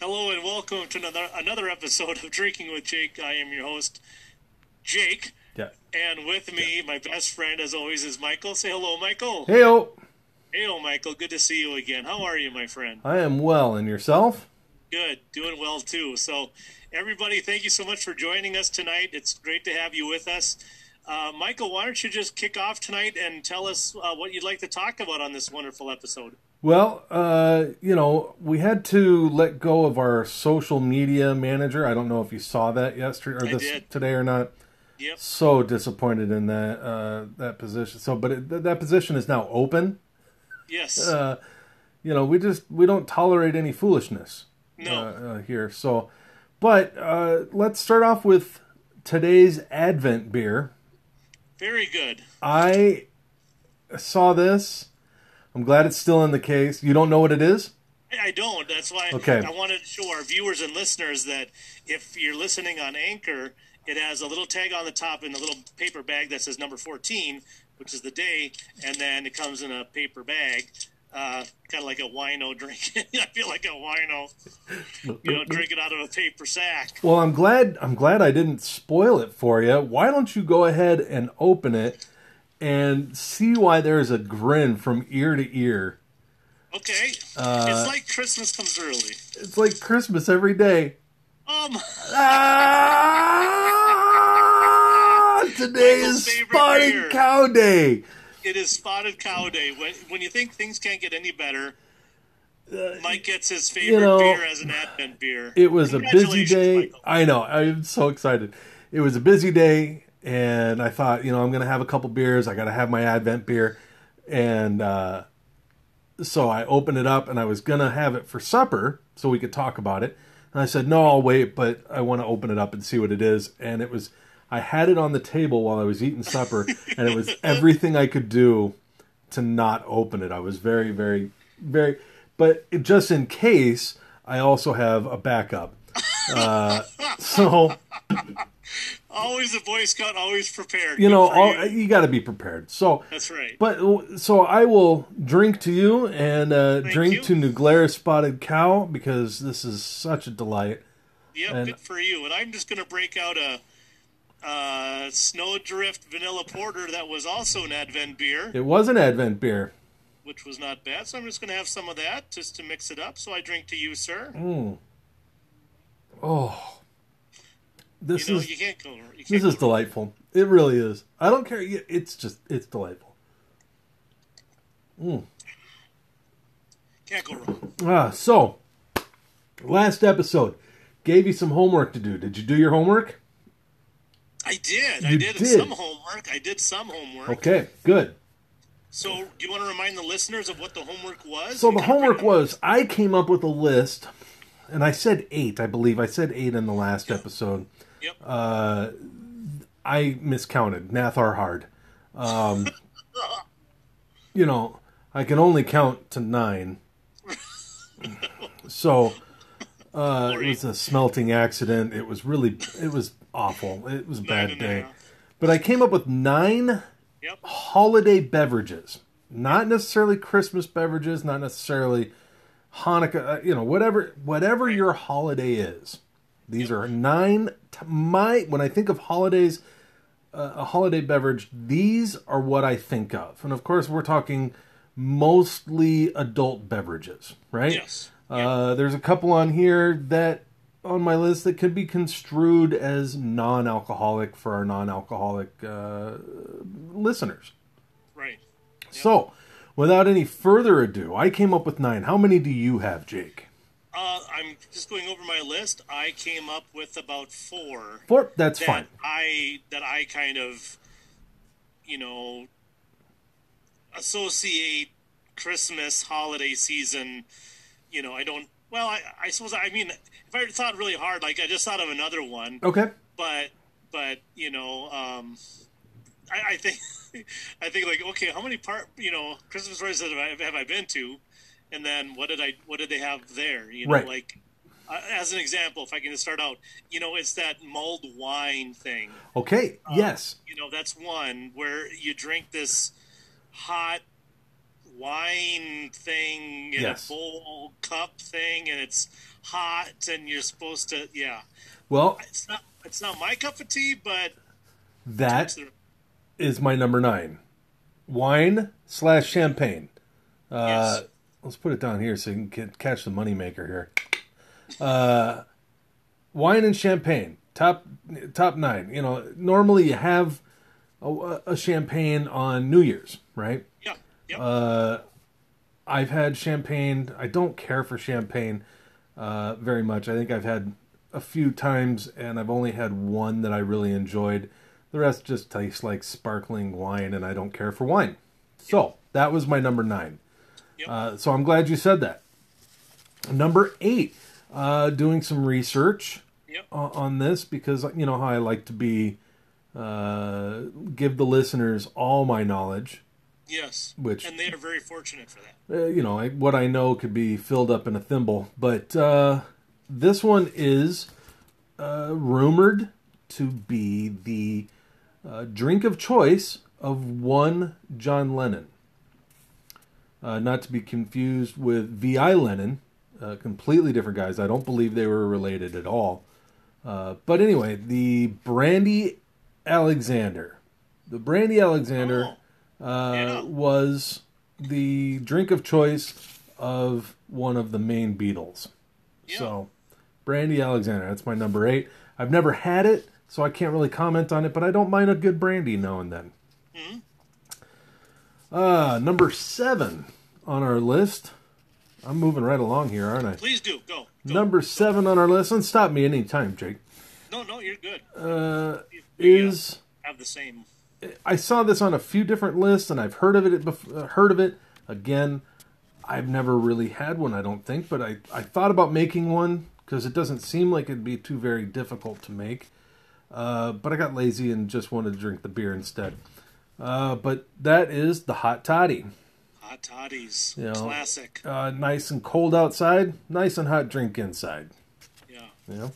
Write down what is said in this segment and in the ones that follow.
Hello and welcome to another episode of Drinking with Jake. I am your host, Jake. Yeah. And with me, my best friend as always, is Michael. Say hello, Michael. Heyo. Heyo, Michael. Good to see you again. How are you, my friend? I am well. And yourself? Good. Doing well, too. So, everybody, thank you so much for joining us tonight. It's great to have you with us. Michael, why don't you just kick off tonight and tell us what you'd like to talk about on this wonderful episode? Well, we had to let go of our social media manager. I don't know if you saw that yesterday or today or not. Yep. So disappointed in that position. So, but that position is now open. Yes. We don't tolerate any foolishness. No. Here. So, but let's start off with today's Advent beer. Very good. I saw this. I'm glad it's still in the case. You don't know what it is? I don't. That's why I wanted to show our viewers and listeners that if you're listening on Anchor, it has a little tag on the top in a little paper bag that says number 14, which is the day, and then it comes in a paper bag, kind of like a wino drink. I feel like a wino, drink it out of a paper sack. Well, I'm glad I didn't spoil it for you. Why don't you go ahead and open it? And see why there is a grin from ear to ear. Okay. It's like Christmas comes early. It's like Christmas every day. Today is Spotted Cow Day. It is Spotted Cow Day. When you think things can't get any better, Mike gets his favorite beer as an Advent beer. It was a busy day. Michael. I know. I'm so excited. It was a busy day. And I thought, I'm going to have a couple beers. I got to have my Advent beer. And so I opened it up, and I was going to have it for supper so we could talk about it. And I said, no, I'll wait, but I want to open it up and see what it is. And it was, I had it on the table while I was eating supper, and it was everything I could do to not open it. I was very, very, very, but just in case, I also have a backup. Always a Boy Scout, always prepared. You got to be prepared. So that's right. But so I will drink to you and to New Glarus Spotted Cow because this is such a delight. Yep, and good for you. And I'm just going to break out a Snowdrift Vanilla Porter that was also an Advent beer. It was an Advent beer, which was not bad. So I'm just going to have some of that just to mix it up. So I drink to you, sir. Mm. Oh. This is delightful. It really is. I don't care. It's delightful. Mm. Can't go wrong. So, last episode, gave you some homework to do. Did you do your homework? I did. I did some homework. Okay, good. So, do you want to remind the listeners of what the homework was? So, the homework was, I came up with a list, and I said 8, I believe. I said 8 in the last episode. Yep. I miscounted. Math are hard. I can only count to 9. So it was a smelting accident. It was awful. It was a bad day. But I came up with 9 holiday beverages. Not necessarily Christmas beverages, not necessarily Hanukkah, whatever your holiday is. These are 9. When I think of holidays, a holiday beverage, these are what I think of. And of course, we're talking mostly adult beverages, right? Yes. There's a couple on here that on my list that could be construed as non-alcoholic for our non-alcoholic listeners. Right. Yep. So, without any further ado, I came up with 9. How many do you have, Jake? I'm just going over my list. I came up with about 4. 4? That's fine. That I kind of, associate Christmas, holiday season. I suppose, if I thought really hard, I just thought of another one. Okay. But I think okay, how many Christmas parties have I been to, and then what did they have there? Right. As an example, if I can just start out, it's that mulled wine thing. Okay. Yes. That's one where you drink this hot wine thing in a bowl cup thing, and it's hot, and you're supposed to, yeah. Well, it's not my cup of tea, but that is my number 9. Wine/champagne. Yes. Let's put it down here so you can catch the moneymaker here. Wine and champagne, top 9. You know, normally you have a champagne on New Year's, right? Yeah. Yep. I've had champagne. I don't care for champagne very much. I think I've had a few times, and I've only had one that I really enjoyed. The rest just tastes like sparkling wine, and I don't care for wine. So that was my number 9. Yep. So I'm glad you said that. Number 8, doing some research on this, because you know how I like to be give the listeners all my knowledge. Yes, and they are very fortunate for that. You know, what I know could be filled up in a thimble, but this one is rumored to be the drink of choice of one John Lennon. Not to be confused with V.I. Lennon, completely different guys. I don't believe they were related at all. But anyway, the Brandy Alexander. The Brandy Alexander was the drink of choice of one of the main Beatles. Yeah. So, Brandy Alexander, that's my number 8. I've never had it, so I can't really comment on it, but I don't mind a good brandy now and then. Mm-hmm. Number 7 on our list. I'm moving right along here, aren't I? Please do. Go. Number 7 on our list. Don't stop me any time, Jake. No, you're good. Is have the same. I saw this on a few different lists, and I've heard of it. Again, I've never really had one, I don't think, but I thought about making one because it doesn't seem like it'd be too very difficult to make. But I got lazy and just wanted to drink the beer instead. But that is the hot toddy. Hot toddies, you know, classic. Nice and cold outside, nice and hot drink inside. Yeah. You know?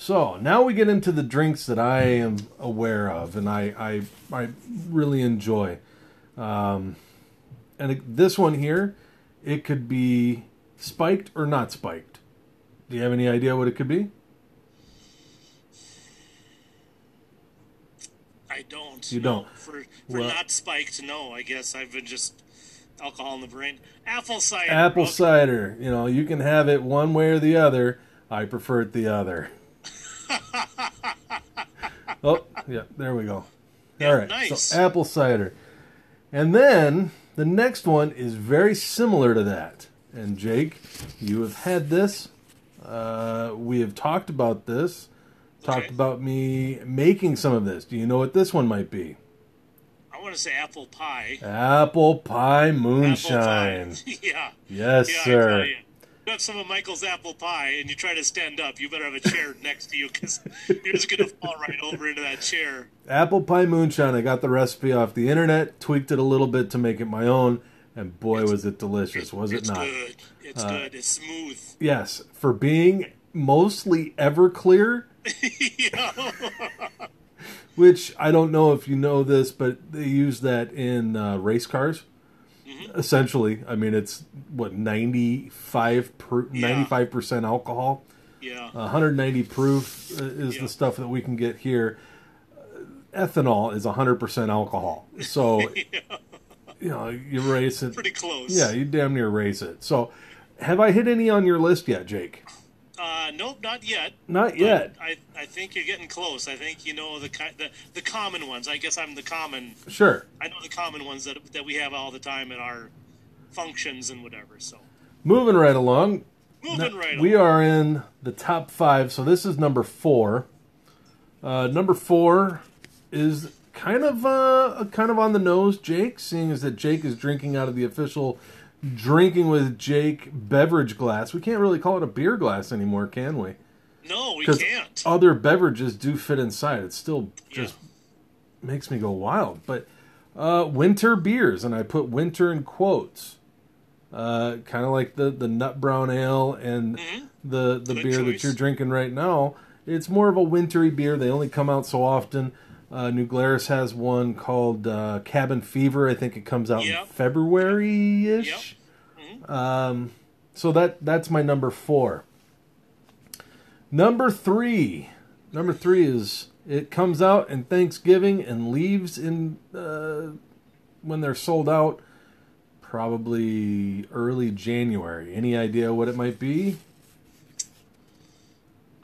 So now we get into the drinks that I am aware of and I really enjoy. And this one here, it could be spiked or not spiked. Do you have any idea what it could be? I don't. You don't. For not spiked, no. I guess I've been just alcohol in the brain. Apple cider. Apple cider. You know, you can have it one way or the other. I prefer it the other. Oh, yeah. There we go. Yeah, all right. Nice. So apple cider. And then the next one is very similar to that. And Jake, you have had this. We have talked about this. Talked about me making some of this. Do you know what this one might be? I want to say apple pie. Apple pie moonshine. Apple pie. Yeah. Yes, sir. You have some of Michael's apple pie, and you try to stand up, you better have a chair next to you because you're just going to fall right over into that chair. Apple pie moonshine. I got the recipe off the internet, tweaked it a little bit to make it my own, and boy, was it delicious, was it not? It's good. It's good. It's smooth. Yes. For being mostly Everclear, which I don't know if you know this, but they use that in race cars. Mm-hmm. Essentially, I mean, it's what 95% alcohol. Yeah, 190 proof is the stuff that we can get here. Ethanol is 100% alcohol, so you know you race it pretty close. Yeah, you damn near race it. So, have I hit any on your list yet, Jake? Nope, not yet. Not yet. I think you're getting close. I think you know the common ones. I guess I'm the common. Sure. I know the common ones that we have all the time at our functions and whatever. So moving right along. We are in the top 5. So this is number 4. Number 4 is kind of on the nose, Jake, seeing as that Jake is drinking out of the official Drinking with Jake beverage glass. We can't really call it a beer glass anymore, can we? No, we can't. Other beverages do fit inside. It still just makes me go wild. But winter beers, and I put winter in quotes. Kind of like the nut brown ale and the beer that you're drinking right now. It's more of a wintry beer. They only come out so often. New Glarus has one called Cabin Fever. I think it comes out in February-ish. Yep. Mm-hmm. So that's my number four. Number three is it comes out in Thanksgiving and leaves in when they're sold out, probably early January. Any idea what it might be?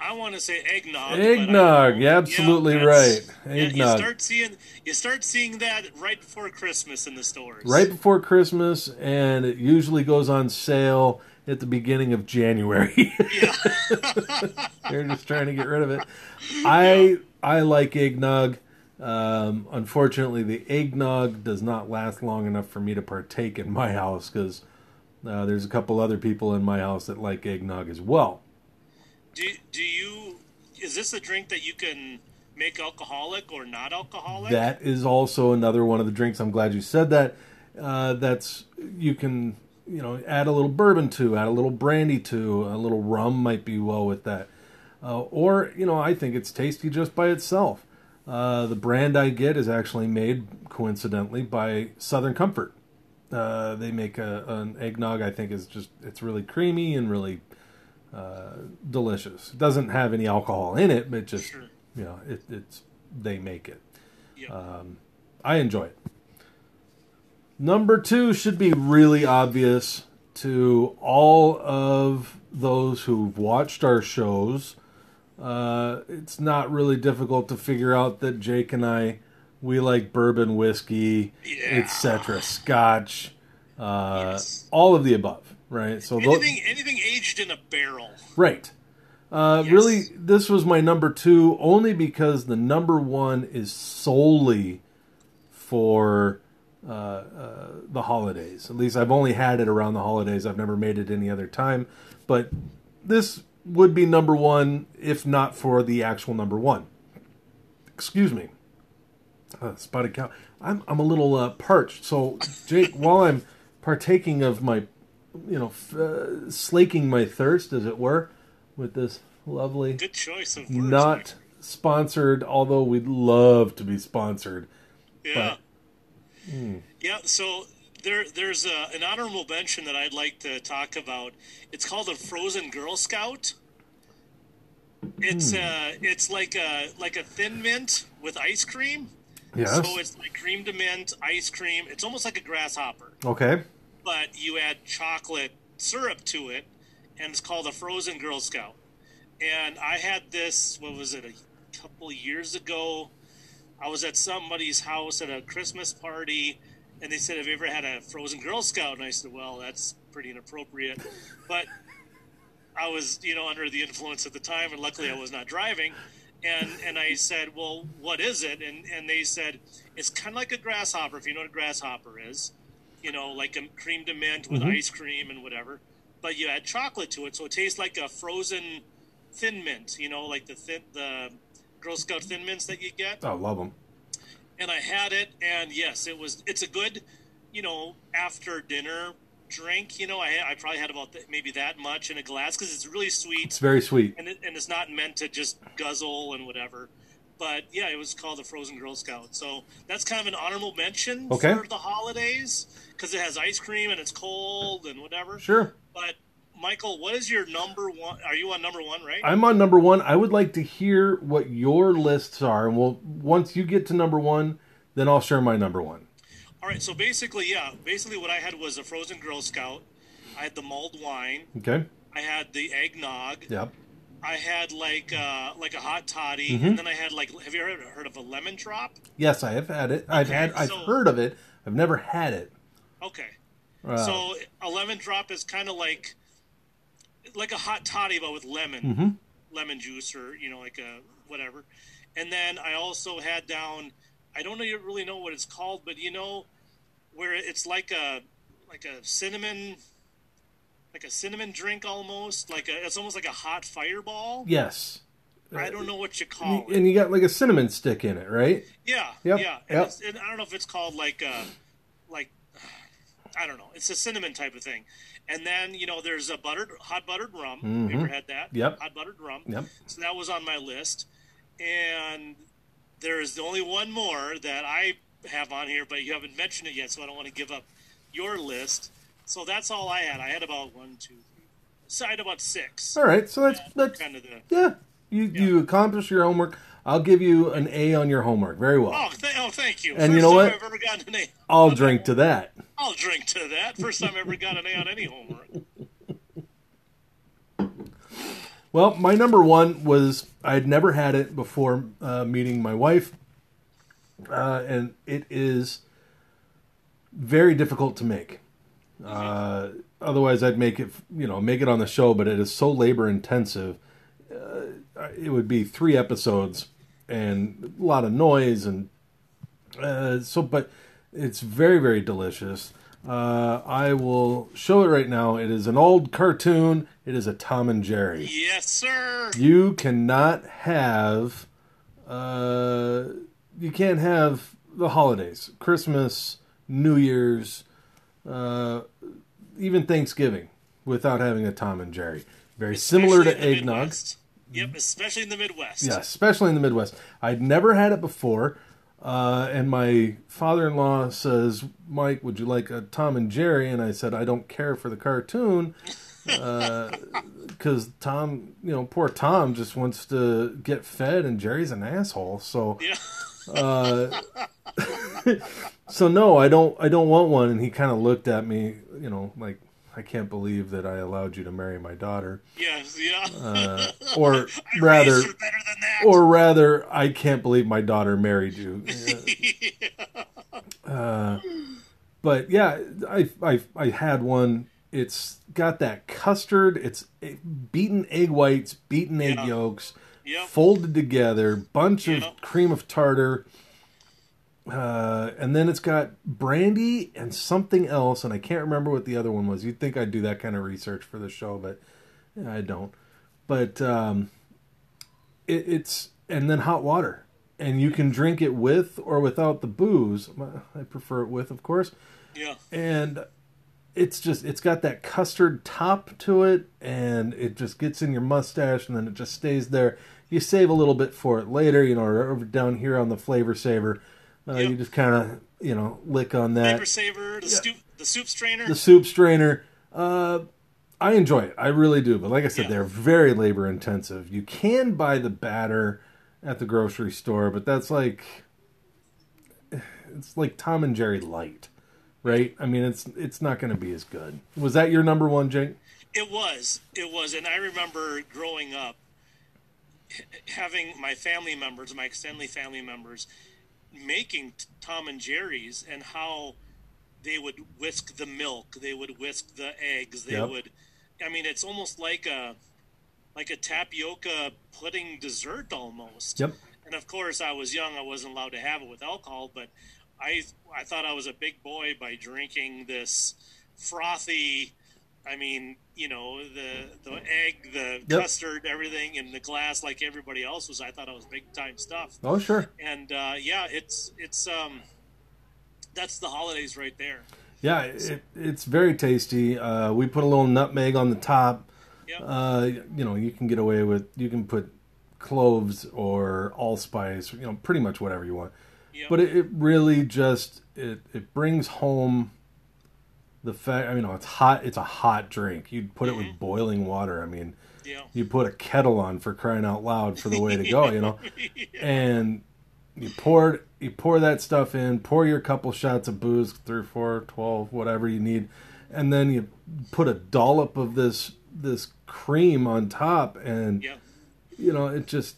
I want to say eggnog. Eggnog, you're absolutely right. Eggnog. Yeah, you start seeing that right before Christmas in the stores. Right before Christmas, and it usually goes on sale at the beginning of January. Yeah. They're just trying to get rid of it. I like eggnog. Unfortunately, the eggnog does not last long enough for me to partake in my house because there's a couple other people in my house that like eggnog as well. Do you? Is this a drink that you can make alcoholic or not alcoholic? That is also another one of the drinks. I'm glad you said that. That's you can add a little bourbon to, add a little brandy to, a little rum might be well with that. Or I think it's tasty just by itself. The brand I get is actually made coincidentally by Southern Comfort. They make an eggnog. I think it's really creamy and really. Delicious. It doesn't have any alcohol in it, but just sure. It's they make it. Yep. I enjoy it. Number two should be really obvious to all of those who've watched our shows. It's not really difficult to figure out that Jake and we like bourbon, whiskey, etc., scotch, all of the above. Right, so anything aged in a barrel. Right. Yes. Really, this was my number two only because the number one is solely for the holidays. At least I've only had it around the holidays. I've never made it any other time. But this would be number one if not for the actual number one. Excuse me. Spotted Cow. I'm a little parched. So, Jake, while I'm partaking of my slaking my thirst, as it were, with this lovely... Good choice of words. Not sponsored, although we'd love to be sponsored. Yeah. But, Yeah, so there's an honorable mention that I'd like to talk about. It's called a Frozen Girl Scout. It's it's like a Thin Mint with ice cream. Yeah. So it's like cream to mint, ice cream. It's almost like a grasshopper. Okay. But you add chocolate syrup to it, and it's called a Frozen Girl Scout. And I had this, a couple years ago. I was at somebody's house at a Christmas party, and they said, have you ever had a Frozen Girl Scout? And I said, well, that's pretty inappropriate. But I was, under the influence at the time, and luckily I was not driving. And I said, well, what is it? And they said, it's kind of like a grasshopper, if you know what a grasshopper is. Like a cream de mint with ice cream and whatever. But you add chocolate to it, so it tastes like a frozen Thin Mint, like the Girl Scout Thin Mints that you get. I love them. And I had it, and yes, it's a good, after dinner drink. I probably had about maybe that much in a glass because it's really sweet. It's very sweet. And it's not meant to just guzzle and whatever. But, yeah, it was called the Frozen Girl Scout. So that's kind of an honorable mention for the holidays because it has ice cream and it's cold and whatever. Sure. But, Michael, what is your number one? Are you on number one, right? I'm on number one. I would like to hear what your lists are. And once you get to number one, then I'll share my number one. All right. So basically what I had was a Frozen Girl Scout. I had the mulled wine. Okay. I had the eggnog. Yep. I had like a hot toddy, and then I had have you ever heard of a lemon drop? Yes, I have had it. I've heard of it. I've never had it. Okay, so a lemon drop is kind of like a hot toddy, but with lemon juice or like a whatever. And then I also had down. I don't really know what it's called, but where it's like a cinnamon. Like a cinnamon drink almost, it's almost like a hot fireball. Yes. I don't know what you call it. And you got like a cinnamon stick in it, right? Yeah, yep. Yeah. And, yep. And I don't know if it's called I don't know. It's a cinnamon type of thing. And then, there's a hot buttered rum. Have you ever had that? Yep. Hot buttered rum. Yep. So that was on my list. And there's only one more that I have on here, but you haven't mentioned it yet, so I don't want to give up your list. So that's all I had. I had about 1, 2, 3, side about 6. All right, so that's kind of the... Yeah, you accomplished your homework. I'll give you an A on your homework. Very well. Oh, thank you. And first you know what? I've ever gotten an A. I'll drink to that. I'll drink to that. First time I ever got an A on any homework. Well, my number one was I'd never had it before meeting my wife, and it is very difficult to make. Otherwise, I'd make it on the show, but it is so labor intensive. It would be 3 episodes and a lot of noise, and but it's very, very delicious. I will show it right now. It is an old cartoon. It is a Tom and Jerry. Yes, sir. You cannot have, you can't have the holidays, Christmas, New Year's, even Thanksgiving, without having a Tom and Jerry. Very similar to eggnog. Yep, especially in the Midwest. Yeah, especially in the Midwest. I'd never had it before, and my father-in-law says, Mike, would you like a Tom and Jerry? And I said, I don't care for the cartoon, because Tom, poor Tom just wants to get fed, and Jerry's an asshole, so... Yeah. So no, I don't want one. And he kind of looked at me, like, I can't believe that I allowed you to marry my daughter. Yes, yeah. Or rather, I can't believe my daughter married you. Yeah. But yeah, I had one. It's got that custard. It's beaten egg whites, beaten egg yolks, folded together, bunch of cream of tartar. And then it's got brandy and something else, and I can't remember what the other one was. You'd think I'd do that kind of research for the show, but I don't. But it's and then hot water, and you can drink it with or without the booze. I prefer it with, of course. Yeah. And it's got that custard top to it, and it just gets in your mustache, and then it just stays there. You save a little bit for it later, over down here on the Flavor Saver. You just kind of, lick on that. Flavor Saver, the soup strainer. The soup strainer. I enjoy it. I really do. But like I said, they're very labor intensive. You can buy the batter at the grocery store, but that's it's like Tom and Jerry Light, right? I mean, it's not going to be as good. Was that your number one, Jake? It was. And I remember growing up having my family members, my extended family members, making Tom and Jerry's, and how they would whisk the milk, they would whisk the eggs, they would. I mean, it's almost like a tapioca pudding dessert almost. Yep. And of course, I was young; I wasn't allowed to have it with alcohol. But I thought I was a big boy by drinking this frothy. I mean, the egg, the custard, everything in the glass, like everybody else was. I thought it was big time stuff. Oh, sure. And it's that's the holidays right there. Yeah, it's very tasty. We put a little nutmeg on the top. Yep. You can get away with. You can put cloves or allspice. Pretty much whatever you want. Yep. But it really just it brings home. The fact, it's hot. It's a hot drink. You'd put it with boiling water. I mean, you put a kettle on, for crying out loud, for the way to go, And you pour that stuff in. Pour your couple shots of booze, 3, 4, 12, whatever you need, and then you put a dollop of this cream on top, and it just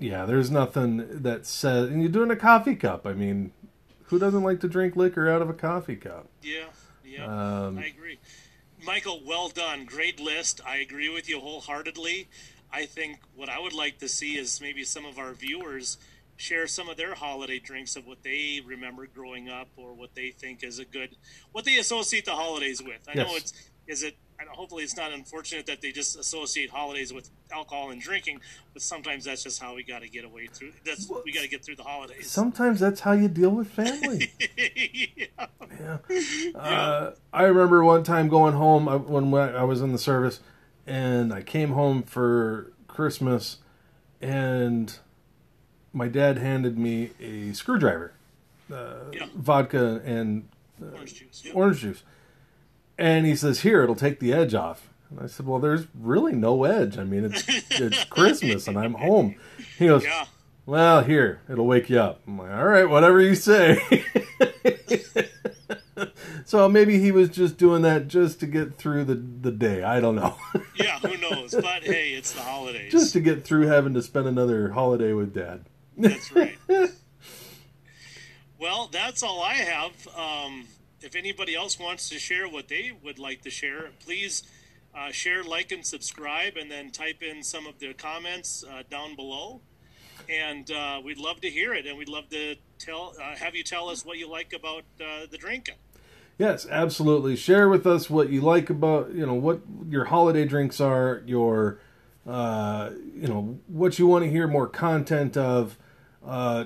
there's nothing that says. And you do it in a coffee cup. I mean, who doesn't like to drink liquor out of a coffee cup? Yeah. Yeah, I agree. Michael, well done. Great list. I agree with you wholeheartedly. I think what I would like to see is maybe some of our viewers share some of their holiday drinks of what they remember growing up, or what they think is what they associate the holidays with. I know hopefully it's not unfortunate that they just associate holidays with alcohol and drinking, but sometimes that's just how we got to get away through. We got to get through the holidays. Sometimes that's how you deal with family. I remember one time going home when I was in the service, and I came home for Christmas, and my dad handed me a screwdriver, vodka and orange juice. And he says, here, it'll take the edge off. And I said, well, there's really no edge. I mean, it's Christmas and I'm home. He goes, yeah. Well, here, it'll wake you up. I'm like, all right, whatever you say. So maybe he was just doing that just to get through the day. I don't know. Yeah, who knows? But hey, it's the holidays. Just to get through having to spend another holiday with Dad. That's right. Well, that's all I have. If anybody else wants to share what they would like to share, please share, like, and subscribe, and then type in some of their comments down below. And we'd love to hear it, and we'd love to have you tell us what you like about the drinking. Yes, absolutely. Share with us what you like about, what your holiday drinks are, your, what you want to hear more content of.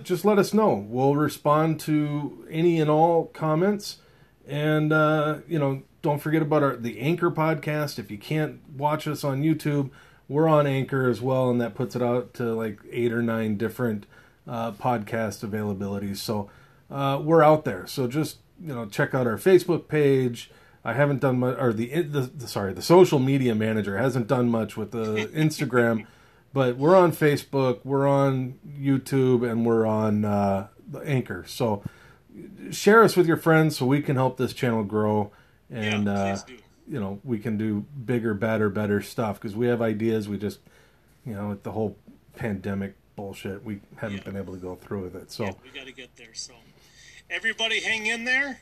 Just let us know. We'll respond to any and all comments. And, don't forget about the Anchor podcast. If you can't watch us on YouTube, we're on Anchor as well, and that puts it out to like 8 or 9 different podcast availabilities. So we're out there. So just, check out our Facebook page. I haven't done much, or the social media manager hasn't done much with the Instagram, but we're on Facebook, we're on YouTube, and we're on the Anchor. So share us with your friends so we can help this channel grow, and we can do bigger, better stuff, because we have ideas. We just, with the whole pandemic bullshit, we haven't been able to go through with it. So yeah, we got to get there. So everybody hang in there.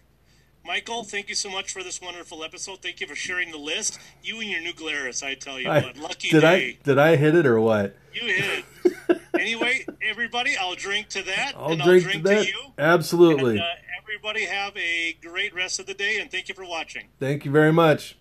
Michael, thank you so much for this wonderful episode. Thank you for sharing the list. You and your New Glarus, I tell you what. Lucky day. Did I hit it or what? You hit it. Anyway, everybody, I'll drink to that. I'll drink to you. Absolutely. And, everybody have a great rest of the day, and thank you for watching. Thank you very much.